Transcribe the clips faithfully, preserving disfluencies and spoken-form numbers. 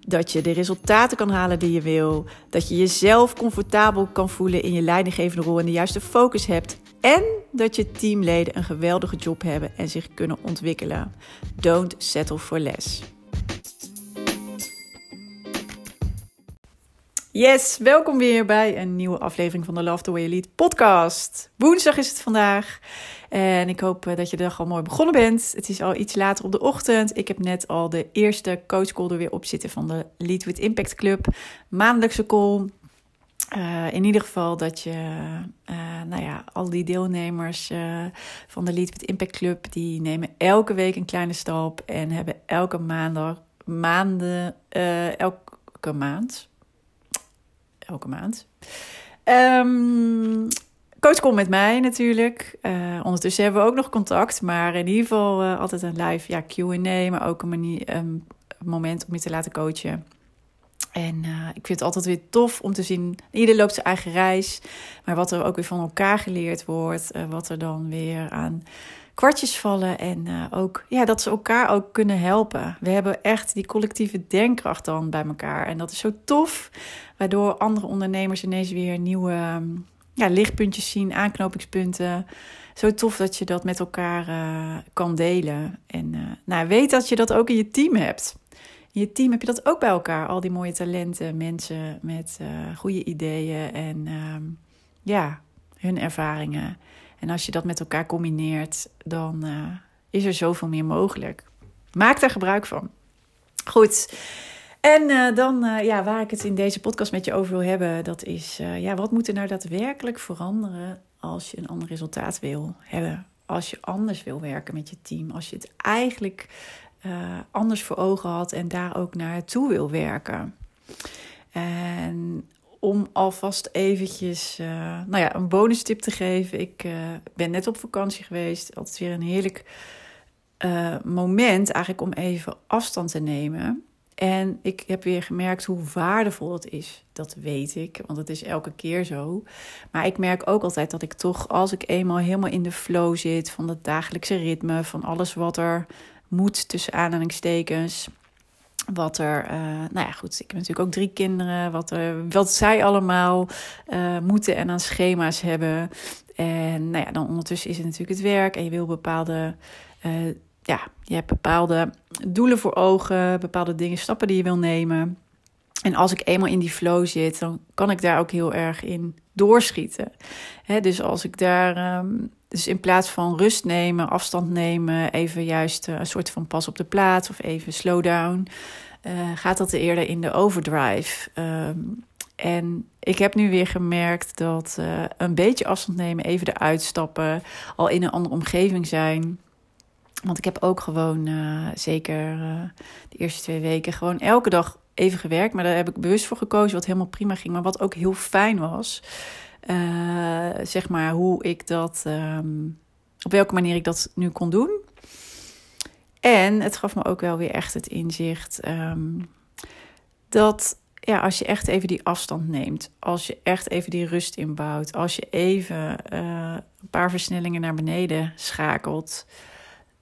Dat je de resultaten kan halen die je wil. Dat je jezelf comfortabel kan voelen in je leidinggevende rol en de juiste focus hebt. En dat je teamleden een geweldige job hebben en zich kunnen ontwikkelen. Don't settle for less. Yes, welkom weer bij een nieuwe aflevering van de Love the Way You Lead podcast. Woensdag is het vandaag en ik hoop dat je de dag al mooi begonnen bent. Het is al iets later op de ochtend. Ik heb net al de eerste coachcall er weer op zitten van de Lead with Impact Club. Maandelijkse call. Uh, in ieder geval dat je, uh, nou ja, al die deelnemers uh, van de Lead with Impact Club, die nemen elke week een kleine stap en hebben elke maandag, maanden, uh, elke maand... Elke maand. Um, coach komt met mij natuurlijk. Uh, ondertussen hebben we ook nog contact. Maar in ieder geval uh, altijd een live ja, Q en A. Maar ook een, manier, een moment om je te laten coachen. En uh, ik vind het altijd weer tof om te zien. Ieder loopt zijn eigen reis. Maar wat er ook weer van elkaar geleerd wordt. Uh, wat er dan weer aan kwartjes vallen. En uh, ook ja, dat ze elkaar ook kunnen helpen. We hebben echt die collectieve denkkracht dan bij elkaar. En dat is zo tof. Waardoor andere ondernemers ineens weer nieuwe ja, lichtpuntjes zien, aanknopingspunten. Zo tof dat je dat met elkaar uh, kan delen. En uh, nou, weet dat je dat ook in je team hebt. In je team heb je dat ook bij elkaar. Al die mooie talenten, mensen met uh, goede ideeën en uh, ja, hun ervaringen. En als je dat met elkaar combineert, dan uh, is er zoveel meer mogelijk. Maak daar gebruik van. Goed. En uh, dan, uh, ja, waar ik het in deze podcast met je over wil hebben, dat is, uh, ja, wat moet er nou daadwerkelijk veranderen als je een ander resultaat wil hebben? Als je anders wil werken met je team, als je het eigenlijk uh, anders voor ogen had en daar ook naartoe wil werken. En om alvast eventjes, uh, nou ja, een bonus tip te geven. Ik uh, ben net op vakantie geweest, altijd weer een heerlijk uh, moment eigenlijk om even afstand te nemen. En ik heb weer gemerkt hoe waardevol het is. Dat weet ik, want het is elke keer zo. Maar ik merk ook altijd dat ik toch, als ik eenmaal helemaal in de flow zit van het dagelijkse ritme, van alles wat er moet tussen aanhalingstekens, wat er, uh, nou ja goed, ik heb natuurlijk ook drie kinderen, wat, er, wat zij allemaal uh, moeten en aan schema's hebben. En nou ja, dan ondertussen is het natuurlijk het werk en je wil bepaalde Uh, Ja, je hebt bepaalde doelen voor ogen, bepaalde dingen, stappen die je wil nemen. En als ik eenmaal in die flow zit, dan kan ik daar ook heel erg in doorschieten. He, dus als ik daar, um, dus in plaats van rust nemen, afstand nemen, even juist uh, een soort van pas op de plaats of even slow down, uh, gaat dat eerder in de overdrive. Um, en ik heb nu weer gemerkt dat uh, een beetje afstand nemen, even eruit stappen, al in een andere omgeving zijn. Want ik heb ook gewoon, uh, zeker uh, de eerste twee weken, gewoon elke dag even gewerkt. Maar daar heb ik bewust voor gekozen, wat helemaal prima ging. Maar wat ook heel fijn was, uh, zeg maar, hoe ik dat, um, op welke manier ik dat nu kon doen. En het gaf me ook wel weer echt het inzicht um, dat, ja, als je echt even die afstand neemt, als je echt even die rust inbouwt, als je even uh, een paar versnellingen naar beneden schakelt,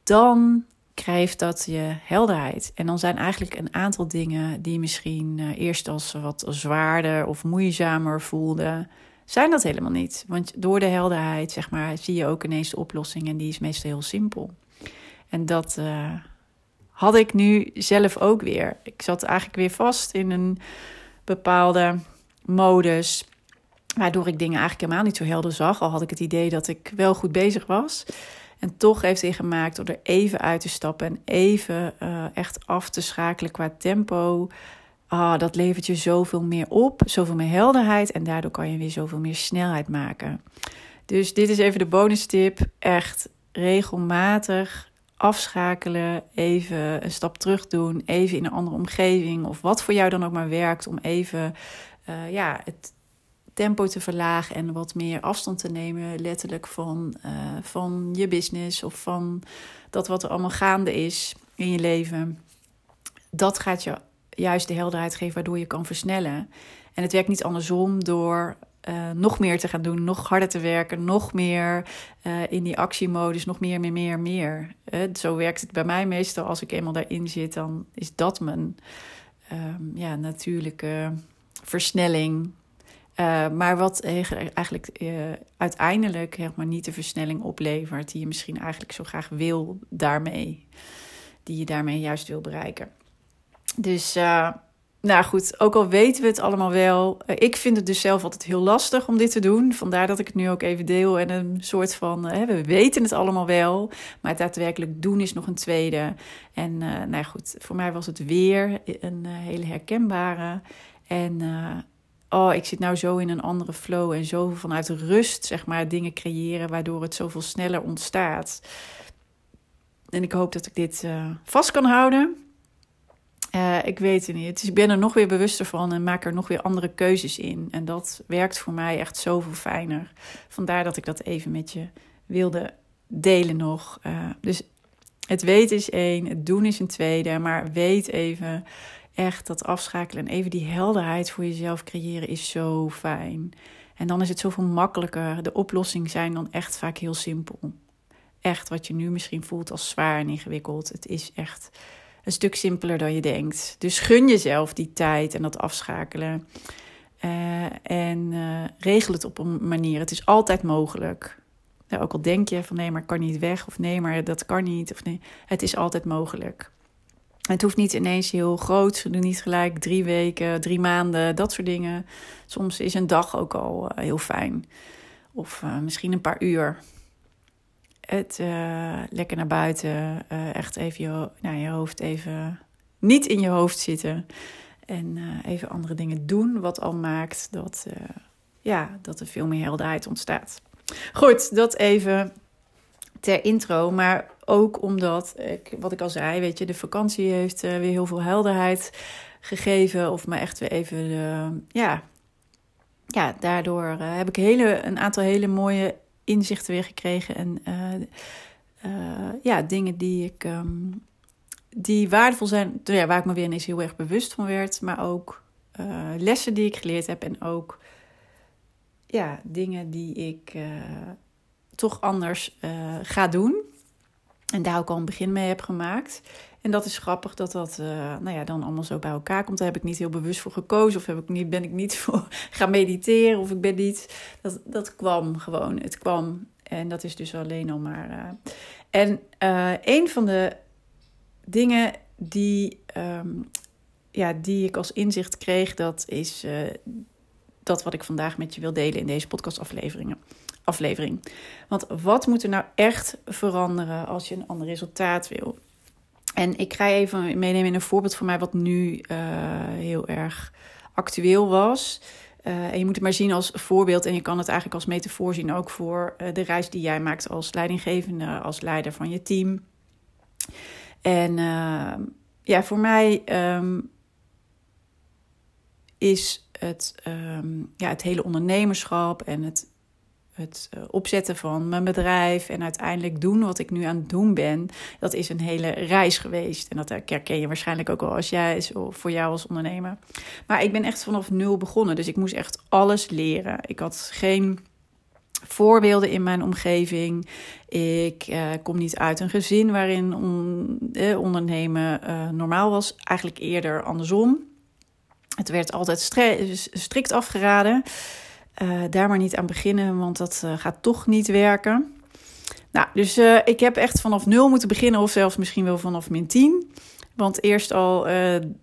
dan krijgt dat je helderheid. En dan zijn eigenlijk een aantal dingen die misschien eerst als wat zwaarder of moeizamer voelden, zijn dat helemaal niet. Want door de helderheid, zeg maar, zie je ook ineens de oplossing en die is meestal heel simpel. En dat uh, had ik nu zelf ook weer. Ik zat eigenlijk weer vast in een bepaalde modus, waardoor ik dingen eigenlijk helemaal niet zo helder zag. Al had ik het idee dat ik wel goed bezig was. En toch heeft hij gemaakt door er even uit te stappen en even uh, echt af te schakelen qua tempo. Ah, dat levert je zoveel meer op, zoveel meer helderheid en daardoor kan je weer zoveel meer snelheid maken. Dus dit is even de bonus tip. Echt regelmatig afschakelen, even een stap terug doen, even in een andere omgeving of wat voor jou dan ook maar werkt om even uh, ja, het tempo te verlagen en wat meer afstand te nemen letterlijk van, uh, van je business of van dat wat er allemaal gaande is in je leven. Dat gaat je juist de helderheid geven waardoor je kan versnellen. En het werkt niet andersom door uh, nog meer te gaan doen, nog harder te werken, nog meer uh, in die actiemodus, nog meer, meer, meer, meer. Uh, zo werkt het bij mij meestal. Als ik eenmaal daarin zit, dan is dat mijn um, ja, natuurlijke versnelling. Uh, maar wat eigenlijk uh, uiteindelijk zeg maar, niet de versnelling oplevert die je misschien eigenlijk zo graag wil daarmee. Die je daarmee juist wil bereiken. Dus, uh, nou goed, ook al weten we het allemaal wel. Uh, ik vind het dus zelf altijd heel lastig om dit te doen. Vandaar dat ik het nu ook even deel. En een soort van, uh, we weten het allemaal wel. Maar het daadwerkelijk doen is nog een tweede. En uh, nou goed, voor mij was het weer een uh, hele herkenbare. En uh, oh, ik zit nou zo in een andere flow. En zo vanuit rust, zeg maar, dingen creëren. Waardoor het zoveel sneller ontstaat. En ik hoop dat ik dit uh, vast kan houden. Uh, ik weet het niet. Dus ik ben er nog weer bewuster van en maak er nog weer andere keuzes in. En dat werkt voor mij echt zoveel fijner. Vandaar dat ik dat even met je wilde delen nog. Uh, dus het weten is één, het doen is een tweede. Maar weet even echt dat afschakelen en even die helderheid voor jezelf creëren is zo fijn. En dan is het zoveel makkelijker. De oplossingen zijn dan echt vaak heel simpel. Echt wat je nu misschien voelt als zwaar en ingewikkeld. Het is echt een stuk simpeler dan je denkt. Dus gun jezelf die tijd en dat afschakelen. Uh, en uh, regel het op een manier. Het is altijd mogelijk. Nou, ook al denk je van nee, maar ik kan niet weg. Of nee, maar dat kan niet. Of nee, het is altijd mogelijk. Het hoeft niet ineens heel groot. Ze doen niet gelijk drie weken, drie maanden, dat soort dingen. Soms is een dag ook al uh, heel fijn. Of uh, misschien een paar uur. Het uh, lekker naar buiten, uh, echt even je, nou, je hoofd even niet in je hoofd zitten. En uh, even andere dingen doen, wat al maakt dat, uh, ja, dat er veel meer helderheid ontstaat. Goed, dat even ter intro. Maar ook omdat, ik, wat ik al zei, weet je, de vakantie heeft uh, weer heel veel helderheid gegeven. Of me echt weer even, uh, ja, ja, daardoor uh, heb ik hele, een aantal hele mooie inzichten weer gekregen en uh, uh, ja, dingen die ik um, die waardevol zijn, ja, waar ik me weer ineens heel erg bewust van werd, maar ook uh, lessen die ik geleerd heb en ook ja, dingen die ik uh, toch anders uh, ga doen en daar ook al een begin mee heb gemaakt. En dat is grappig dat dat uh, nou ja, dan allemaal zo bij elkaar komt. Daar heb ik niet heel bewust voor gekozen. Of heb ik niet, ben ik niet voor gaan mediteren. Of ik ben niet... Dat, dat kwam gewoon. Het kwam. En dat is dus alleen al maar... Uh. En uh, een van de dingen die, um, ja, die ik als inzicht kreeg... dat is uh, dat wat ik vandaag met je wil delen in deze podcastafleveringen. Aflevering. Want wat moet er nou echt veranderen als je een ander resultaat wil? En ik ga even meenemen in een voorbeeld voor mij wat nu uh, heel erg actueel was. Uh, en je moet het maar zien als voorbeeld en je kan het eigenlijk als metafoor zien ook voor uh, de reis die jij maakt als leidinggevende, als leider van je team. En uh, ja, voor mij um, is het, um, ja, het hele ondernemerschap en het... Het opzetten van mijn bedrijf en uiteindelijk doen wat ik nu aan het doen ben. Dat is een hele reis geweest. En dat herken je waarschijnlijk ook wel als jij is of voor jou als ondernemer. Maar ik ben echt vanaf nul begonnen. Dus ik moest echt alles leren. Ik had geen voorbeelden in mijn omgeving. Ik uh, kom niet uit een gezin waarin on, eh, ondernemen uh, normaal was. Eigenlijk eerder andersom. Het werd altijd stre- strikt afgeraden. Uh, daar maar niet aan beginnen, want dat uh, gaat toch niet werken. Nou, dus uh, ik heb echt vanaf nul moeten beginnen, of zelfs misschien wel vanaf min tien. Want eerst al uh,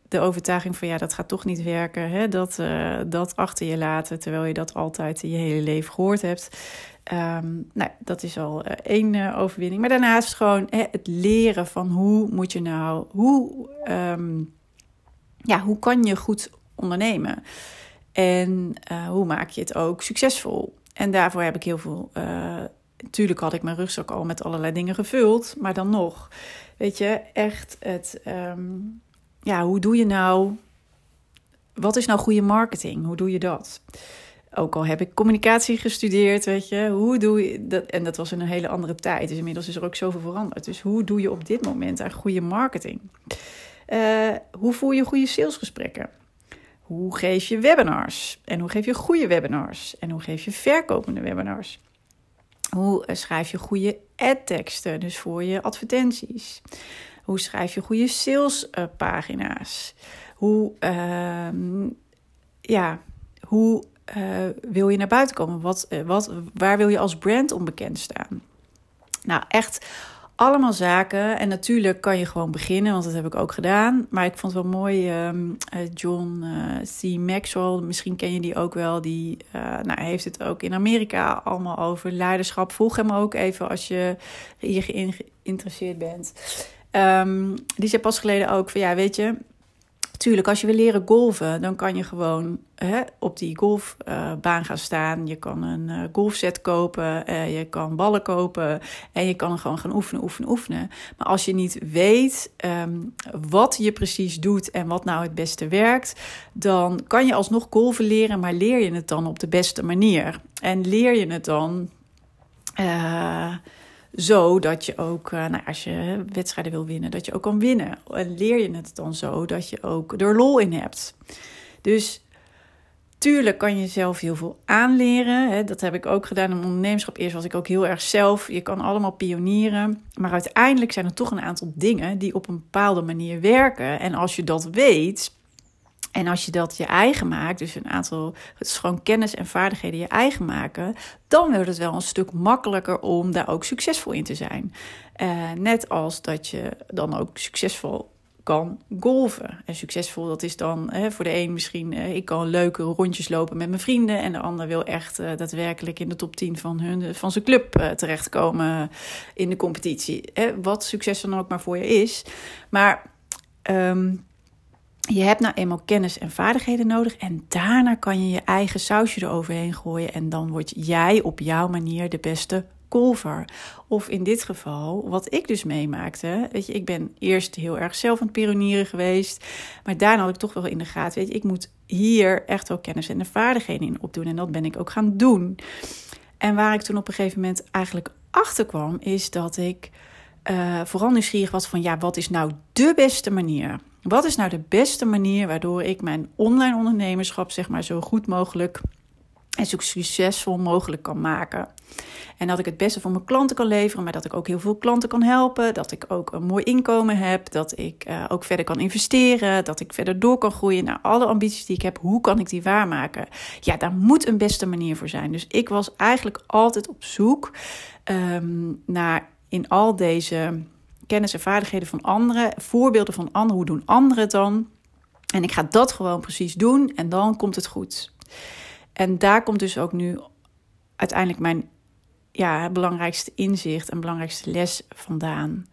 de overtuiging van ja, dat gaat toch niet werken. Hè? Dat, uh, dat achter je laten, terwijl je dat altijd je hele leven gehoord hebt. Um, nou, dat is al uh, één uh, overwinning. Maar daarnaast gewoon hè, het leren van hoe moet je nou... Hoe, um, ja, hoe kan je goed ondernemen? En uh, hoe maak je het ook succesvol? En daarvoor heb ik heel veel uh, Natuurlijk had ik mijn rugzak al met allerlei dingen gevuld, maar dan nog. Weet je, echt het... Um, ja, hoe doe je nou... Wat is nou goede marketing? Hoe doe je dat? Ook al heb ik communicatie gestudeerd, weet je. Hoe doe je dat? En dat was in een hele andere tijd. Dus inmiddels is er ook zoveel veranderd. Dus hoe doe je op dit moment aan goede marketing? Uh, hoe voer je goede salesgesprekken? Hoe geef je webinars? En hoe geef je goede webinars? En hoe geef je verkopende webinars? Hoe schrijf je goede adteksten, dus voor je advertenties? Hoe schrijf je goede salespagina's? Hoe, uh, ja, hoe uh, wil je naar buiten komen? Wat, uh, wat, waar wil je als brand onbekend staan? Nou, echt allemaal zaken. En natuurlijk kan je gewoon beginnen, want dat heb ik ook gedaan. Maar ik vond het wel mooi, um, John C. Maxwell, misschien ken je die ook wel. Die uh, nou, heeft het ook in Amerika allemaal over leiderschap. Volg hem ook even als je hier geïnteresseerd bent. Um, die zei pas geleden ook van, ja, weet je... Tuurlijk, als je wil leren golven, dan kan je gewoon hè, op die golfbaan uh, gaan staan. Je kan een uh, golfset kopen, uh, je kan ballen kopen en je kan gewoon gaan oefenen, oefenen, oefenen. Maar als je niet weet um, wat je precies doet en wat nou het beste werkt, dan kan je alsnog golven leren, maar leer je het dan op de beste manier. En leer je het dan... Uh, Zo dat je ook, nou, als je wedstrijden wil winnen, dat je ook kan winnen. En leer je het dan zo dat je ook er lol in hebt. Dus tuurlijk kan je zelf heel veel aanleren. Hè? Dat heb ik ook gedaan in ondernemerschap. Eerst was ik ook heel erg zelf. Je kan allemaal pionieren. Maar uiteindelijk zijn er toch een aantal dingen die op een bepaalde manier werken. En als je dat weet... En als je dat je eigen maakt, dus een aantal, het is gewoon kennis en vaardigheden je eigen maken, dan wordt het wel een stuk makkelijker om daar ook succesvol in te zijn. Uh, net als dat je dan ook succesvol kan golven. En succesvol, dat is dan hè, voor de een misschien, uh, ik kan leuke rondjes lopen met mijn vrienden en de ander wil echt uh, daadwerkelijk in de top tien van, hun, van zijn club uh, terechtkomen in de competitie. Hè, wat succes dan ook maar voor je is. Maar... Um, Je hebt nou eenmaal kennis en vaardigheden nodig en daarna kan je je eigen sausje eroverheen gooien en dan word jij op jouw manier de beste golfer. Of in dit geval, wat ik dus meemaakte, weet je, ik ben eerst heel erg zelf aan het pionieren geweest, maar daarna had ik toch wel in de gaten, weet je, ik moet hier echt wel kennis en vaardigheden in opdoen en dat ben ik ook gaan doen. En waar ik toen op een gegeven moment eigenlijk achter kwam, is dat ik uh, vooral nieuwsgierig was van ja, wat is nou de beste manier? Wat is nou de beste manier waardoor ik mijn online ondernemerschap zeg maar zo goed mogelijk en zo succesvol mogelijk kan maken? En dat ik het beste voor mijn klanten kan leveren, maar dat ik ook heel veel klanten kan helpen. Dat ik ook een mooi inkomen heb, dat ik uh, ook verder kan investeren, dat ik verder door kan groeien. Nou, alle ambities die ik heb, hoe kan ik die waarmaken? Ja, daar moet een beste manier voor zijn. Dus ik was eigenlijk altijd op zoek um, naar in al deze... kennis en vaardigheden van anderen, voorbeelden van anderen, hoe doen anderen het dan? En ik ga dat gewoon precies doen en dan komt het goed. En daar komt dus ook nu uiteindelijk mijn ja, belangrijkste inzicht en belangrijkste les vandaan.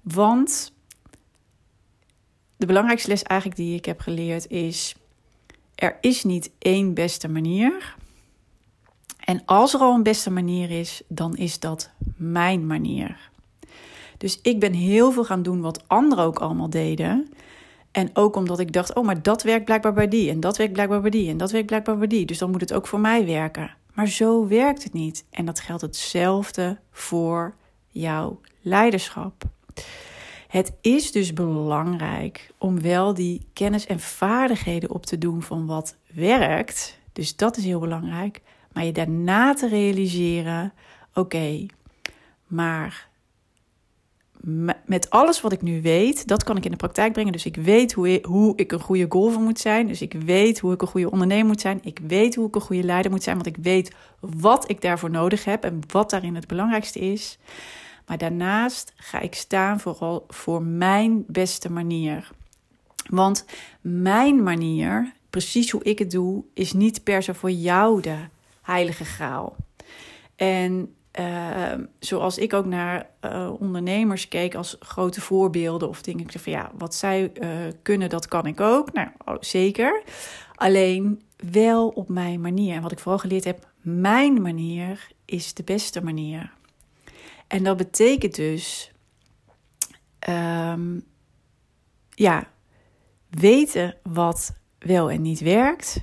Want de belangrijkste les eigenlijk die ik heb geleerd is, er is niet één beste manier. En als er al een beste manier is, dan is dat mijn manier. Dus ik ben heel veel gaan doen wat anderen ook allemaal deden. En ook omdat ik dacht, oh, maar dat werkt blijkbaar bij die. En dat werkt blijkbaar bij die. En dat werkt blijkbaar bij die. Dus dan moet het ook voor mij werken. Maar zo werkt het niet. En dat geldt hetzelfde voor jouw leiderschap. Het is dus belangrijk om wel die kennis en vaardigheden op te doen van wat werkt. Dus dat is heel belangrijk. Maar je daarna te realiseren, oké, okay, maar... met alles wat ik nu weet, dat kan ik in de praktijk brengen. Dus ik weet hoe ik, hoe ik een goede golfer moet zijn. Dus ik weet hoe ik een goede ondernemer moet zijn. Ik weet hoe ik een goede leider moet zijn. Want ik weet wat ik daarvoor nodig heb en wat daarin het belangrijkste is. Maar daarnaast ga ik staan vooral voor mijn beste manier. Want mijn manier, precies hoe ik het doe, is niet per se voor jou de heilige graal. En... Uh, zoals ik ook naar uh, ondernemers keek als grote voorbeelden of dingen. Ik zei van ja, wat zij uh, kunnen, dat kan ik ook. Nou, zeker. Alleen wel op mijn manier. En wat ik vooral geleerd heb, mijn manier is de beste manier. En dat betekent dus, um, ja, weten wat wel en niet werkt,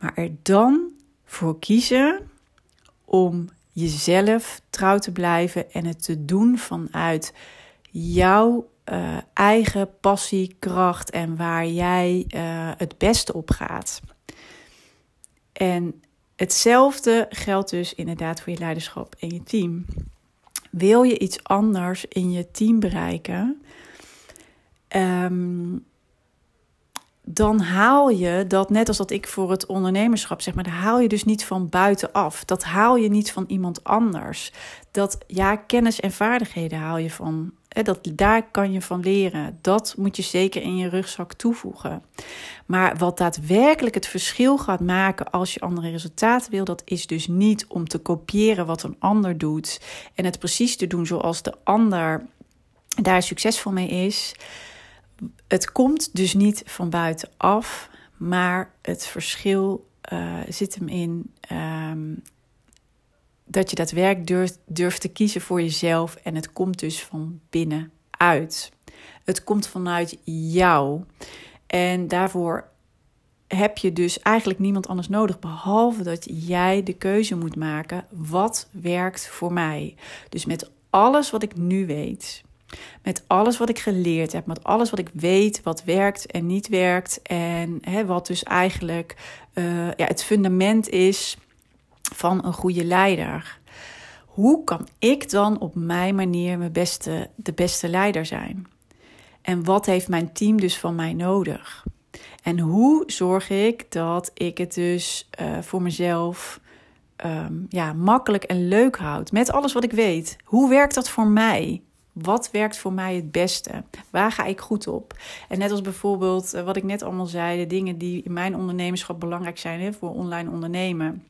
maar er dan voor kiezen om jezelf trouw te blijven en het te doen vanuit jouw uh, eigen passie, kracht en waar jij uh, het beste op gaat. En hetzelfde geldt dus inderdaad voor je leiderschap en je team. Wil je iets anders in je team bereiken, um, dan haal je dat, net als dat ik voor het ondernemerschap zeg, maar dat haal je dus niet van buitenaf. Dat haal je niet van iemand anders. Dat, ja, kennis en vaardigheden haal je van, hè, dat, daar kan je van leren. Dat moet je zeker in je rugzak toevoegen. Maar wat daadwerkelijk het verschil gaat maken als je andere resultaten wil, dat is dus niet om te kopiëren wat een ander doet en het precies te doen zoals de ander daar succesvol mee is. Het komt dus niet van buitenaf, maar het verschil uh, zit hem in um, dat je dat werk durft, durft te kiezen voor jezelf. En het komt dus van binnenuit. Het komt vanuit jou. En daarvoor heb je dus eigenlijk niemand anders nodig, behalve dat jij de keuze moet maken: wat werkt voor mij? Dus met alles wat ik nu weet, met alles wat ik geleerd heb, met alles wat ik weet, wat werkt en niet werkt. En hè, wat dus eigenlijk uh, ja, het fundament is van een goede leider. Hoe kan ik dan op mijn manier mijn beste, de beste leider zijn? En wat heeft mijn team dus van mij nodig? En hoe zorg ik dat ik het dus uh, voor mezelf um, ja, makkelijk en leuk houd? Met alles wat ik weet. Hoe werkt dat voor mij? Wat werkt voor mij het beste? Waar ga ik goed op? En net als bijvoorbeeld wat ik net allemaal zei, de dingen die in mijn ondernemerschap belangrijk zijn, hè, voor online ondernemen.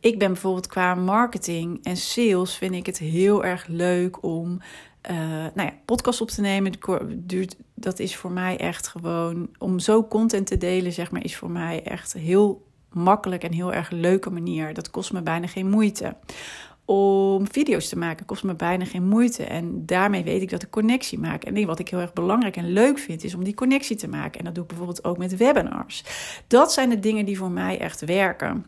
Ik ben bijvoorbeeld qua marketing en sales, vind ik het heel erg leuk om uh, nou ja, podcasts op te nemen. Dat is voor mij echt gewoon, om zo content te delen, zeg maar, is voor mij echt heel makkelijk en heel erg leuke manier. Dat kost me bijna geen moeite. Om video's te maken kost me bijna geen moeite. En daarmee weet ik dat ik connectie maak. En wat ik heel erg belangrijk en leuk vind, is om die connectie te maken. En dat doe ik bijvoorbeeld ook met webinars. Dat zijn de dingen die voor mij echt werken.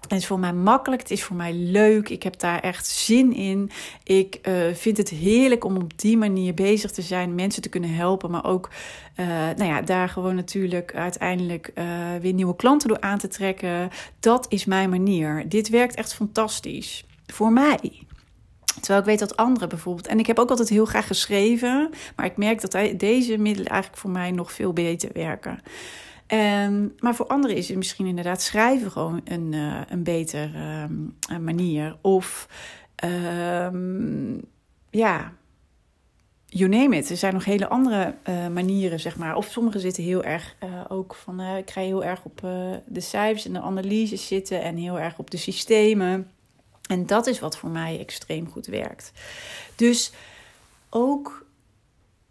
Het is voor mij makkelijk, het is voor mij leuk. Ik heb daar echt zin in. Ik uh, vind het heerlijk om op die manier bezig te zijn. Mensen te kunnen helpen, maar ook uh, nou ja, daar gewoon natuurlijk uiteindelijk uh, weer nieuwe klanten door aan te trekken. Dat is mijn manier. Dit werkt echt fantastisch. Voor mij. Terwijl ik weet dat anderen bijvoorbeeld... En ik heb ook altijd heel graag geschreven. Maar ik merk dat deze middelen eigenlijk voor mij nog veel beter werken. En, maar voor anderen is het misschien inderdaad schrijven gewoon een, uh, een betere um, een manier. Of um, ja... You name it. Er zijn nog hele andere uh, manieren, zeg maar. Of sommigen zitten heel erg uh, ook van... Uh, ik ga heel erg op uh, de cijfers en de analyses zitten. En heel erg op de systemen. En dat is wat voor mij extreem goed werkt. Dus ook,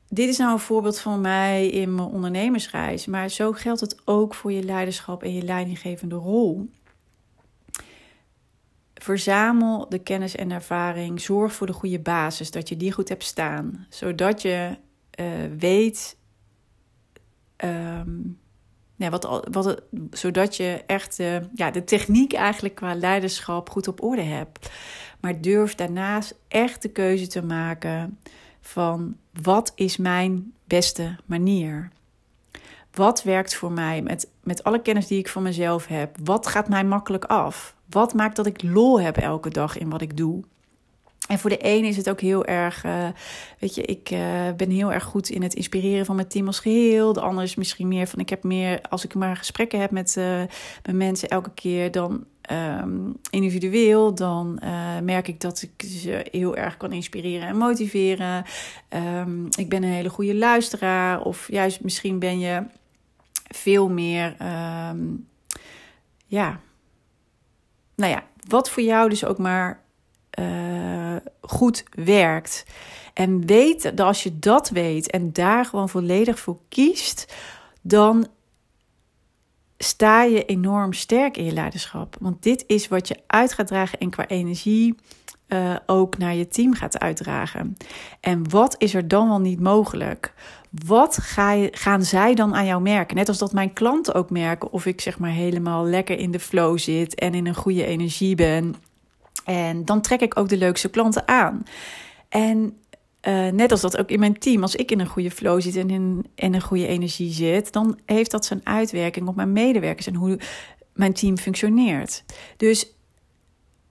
dit is nou een voorbeeld van mij in mijn ondernemersreis. Maar zo geldt het ook voor je leiderschap en je leidinggevende rol. Verzamel de kennis en ervaring. Zorg voor de goede basis, dat je die goed hebt staan. Zodat je uh, weet... Um, Ja, wat, wat, zodat je echt uh, ja, de techniek eigenlijk qua leiderschap goed op orde hebt. Maar durf daarnaast echt de keuze te maken van wat is mijn beste manier? Wat werkt voor mij met, met alle kennis die ik van mezelf heb? Wat gaat mij makkelijk af? Wat maakt dat ik lol heb elke dag in wat ik doe? En voor de ene is het ook heel erg, uh, weet je, ik uh, ben heel erg goed in het inspireren van mijn team als geheel. De ander is misschien meer van, ik heb meer, als ik maar gesprekken heb met, uh, met mensen elke keer, dan um, individueel, dan uh, merk ik dat ik ze heel erg kan inspireren en motiveren. Um, ik ben een hele goede luisteraar, of juist misschien ben je veel meer, um, ja, nou ja, wat voor jou dus ook maar... Uh, goed werkt. En weet dat als je dat weet en daar gewoon volledig voor kiest, dan sta je enorm sterk in je leiderschap. Want dit is wat je uit gaat dragen en qua energie uh, ook naar je team gaat uitdragen. En wat is er dan wel niet mogelijk? Wat ga je, gaan zij dan aan jou merken? Net als dat mijn klanten ook merken of ik zeg maar helemaal lekker in de flow zit en in een goede energie ben. En dan trek ik ook de leukste klanten aan. En uh, net als dat ook in mijn team, als ik in een goede flow zit en in en een goede energie zit, dan heeft dat zijn uitwerking op mijn medewerkers en hoe mijn team functioneert. Dus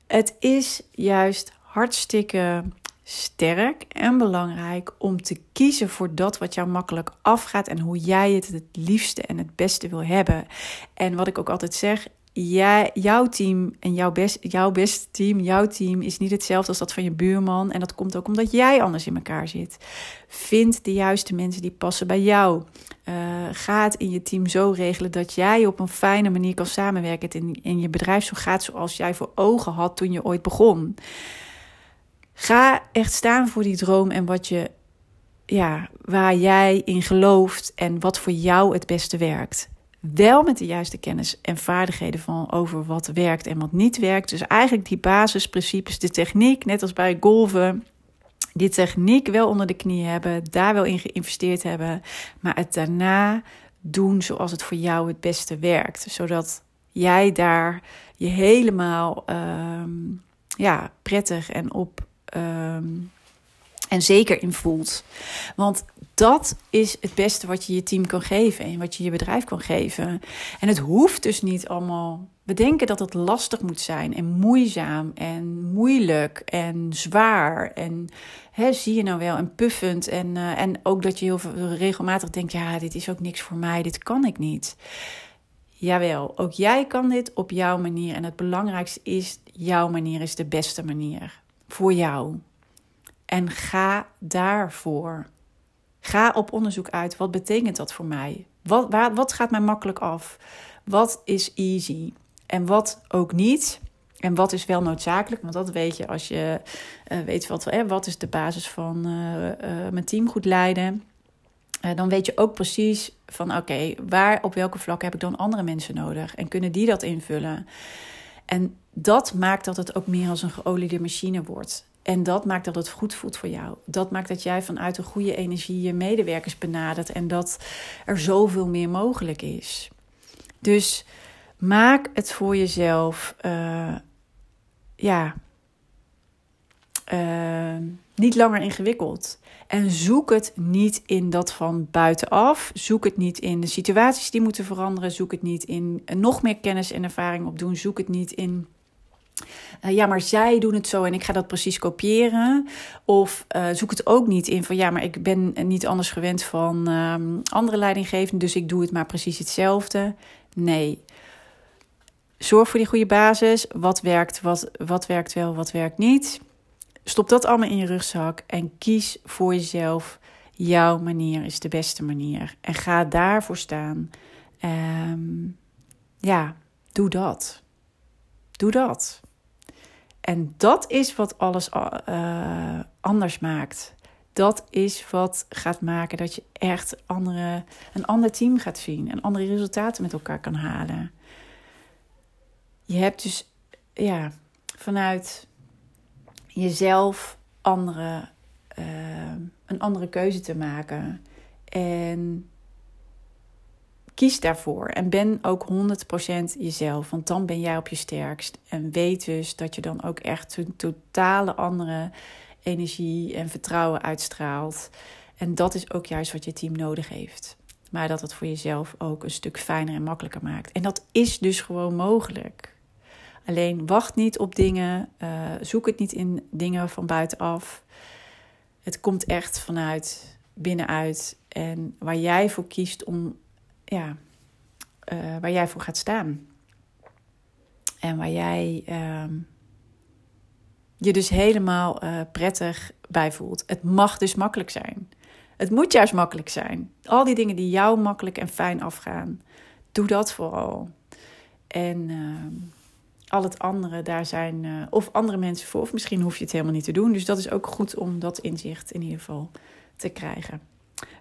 het is juist hartstikke sterk en belangrijk om te kiezen voor dat wat jou makkelijk afgaat en hoe jij het het liefste en het beste wil hebben. En wat ik ook altijd zeg, jij, jouw team en jouw, best, jouw beste team, jouw team is niet hetzelfde als dat van je buurman. En dat komt ook omdat jij anders in elkaar zit. Vind de juiste mensen die passen bij jou. Uh, ga het in je team zo regelen dat jij op een fijne manier kan samenwerken en in je bedrijf zo gaat zoals jij voor ogen had toen je ooit begon. Ga echt staan voor die droom en wat je, ja, waar jij in gelooft en wat voor jou het beste werkt. Wel met de juiste kennis en vaardigheden van over wat werkt en wat niet werkt. Dus eigenlijk die basisprincipes, de techniek, net als bij golven. Die techniek wel onder de knie hebben, daar wel in geïnvesteerd hebben. Maar het daarna doen zoals het voor jou het beste werkt. Zodat jij daar je helemaal um, ja, prettig en op um, en zeker in voelt. Want dat is het beste wat je je team kan geven en wat je je bedrijf kan geven. En het hoeft dus niet allemaal. We denken dat het lastig moet zijn en moeizaam en moeilijk en zwaar. En hè, zie je nou wel en puffend. En, uh, en ook dat je heel veel, regelmatig denkt, ja, dit is ook niks voor mij, dit kan ik niet. Jawel, ook jij kan dit op jouw manier. En het belangrijkste is, jouw manier is de beste manier voor jou. En ga daarvoor. Ga op onderzoek uit, wat betekent dat voor mij? Wat, waar, wat gaat mij makkelijk af? Wat is easy? En wat ook niet? En wat is wel noodzakelijk? Want dat weet je als je uh, weet wat, hè, wat is de basis van uh, uh, mijn team goed leiden. Uh, dan weet je ook precies van oké, okay, waar op welke vlakken heb ik dan andere mensen nodig? En kunnen die dat invullen? En dat maakt dat het ook meer als een geoliede machine wordt. En dat maakt dat het goed voelt voor jou. Dat maakt dat jij vanuit een goede energie je medewerkers benadert. En dat er zoveel meer mogelijk is. Dus maak het voor jezelf uh, ja, uh, niet langer ingewikkeld. En zoek het niet in dat van buitenaf. Zoek het niet in de situaties die moeten veranderen. Zoek het niet in nog meer kennis en ervaring opdoen. Zoek het niet in... Uh, ja, maar zij doen het zo en ik ga dat precies kopiëren. Of uh, zoek het ook niet in van ja, maar ik ben niet anders gewend van uh, andere leidinggevenden, dus ik doe het maar precies hetzelfde. Nee. Zorg voor die goede basis. Wat werkt, wat, wat werkt wel, wat werkt niet. Stop dat allemaal in je rugzak en kies voor jezelf. Jouw manier is de beste manier. En ga daarvoor staan. Um, ja, doe dat. Doe dat. En dat is wat alles uh, anders maakt. Dat is wat gaat maken dat je echt andere, een ander team gaat zien. En andere resultaten met elkaar kan halen. Je hebt dus ja, vanuit jezelf andere, uh, een andere keuze te maken. En kies daarvoor en ben ook honderd procent jezelf, want dan ben jij op je sterkst. En weet dus dat je dan ook echt een totale andere energie en vertrouwen uitstraalt. En dat is ook juist wat je team nodig heeft. Maar dat het voor jezelf ook een stuk fijner en makkelijker maakt. En dat is dus gewoon mogelijk. Alleen wacht niet op dingen, uh, zoek het niet in dingen van buitenaf. Het komt echt vanuit binnenuit en waar jij voor kiest om... Ja, uh, waar jij voor gaat staan. En waar jij uh, je dus helemaal uh, prettig bij voelt. Het mag dus makkelijk zijn. Het moet juist makkelijk zijn. Al die dingen die jou makkelijk en fijn afgaan. Doe dat vooral. En uh, al het andere, daar zijn uh, of andere mensen voor. Of misschien hoef je het helemaal niet te doen. Dus dat is ook goed om dat inzicht in ieder geval te krijgen.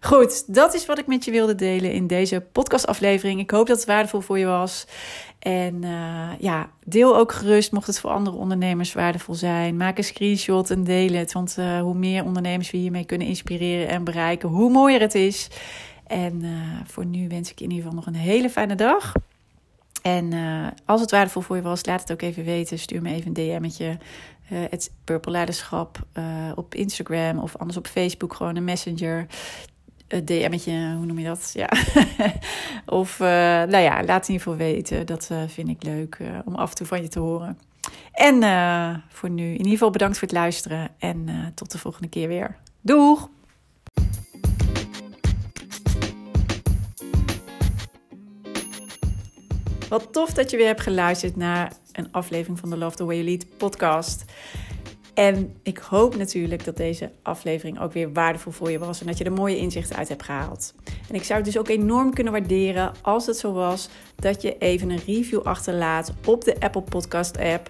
Goed, dat is wat ik met je wilde delen in deze podcastaflevering. Ik hoop dat het waardevol voor je was. En uh, ja, deel ook gerust, mocht het voor andere ondernemers waardevol zijn. Maak een screenshot en deel het. Want uh, hoe meer ondernemers we hiermee kunnen inspireren en bereiken, hoe mooier het is. En uh, voor nu wens ik je in ieder geval nog een hele fijne dag. En uh, als het waardevol voor je was, laat het ook even weten. Stuur me even een D M'tje. Uh, het Purple Leiderschap uh, op Instagram of anders op Facebook. Gewoon een messenger. Een D M'tje, hoe noem je dat? Ja. Of, uh, nou ja, laat het in ieder geval weten. Dat uh, vind ik leuk uh, om af en toe van je te horen. En uh, voor nu, in ieder geval bedankt voor het luisteren. En uh, tot de volgende keer weer. Doeg! Wat tof dat je weer hebt geluisterd naar een aflevering van de Love the Way You Lead podcast. En ik hoop natuurlijk dat deze aflevering ook weer waardevol voor je was en dat je er mooie inzichten uit hebt gehaald. En ik zou het dus ook enorm kunnen waarderen als het zo was dat je even een review achterlaat op de Apple Podcast app.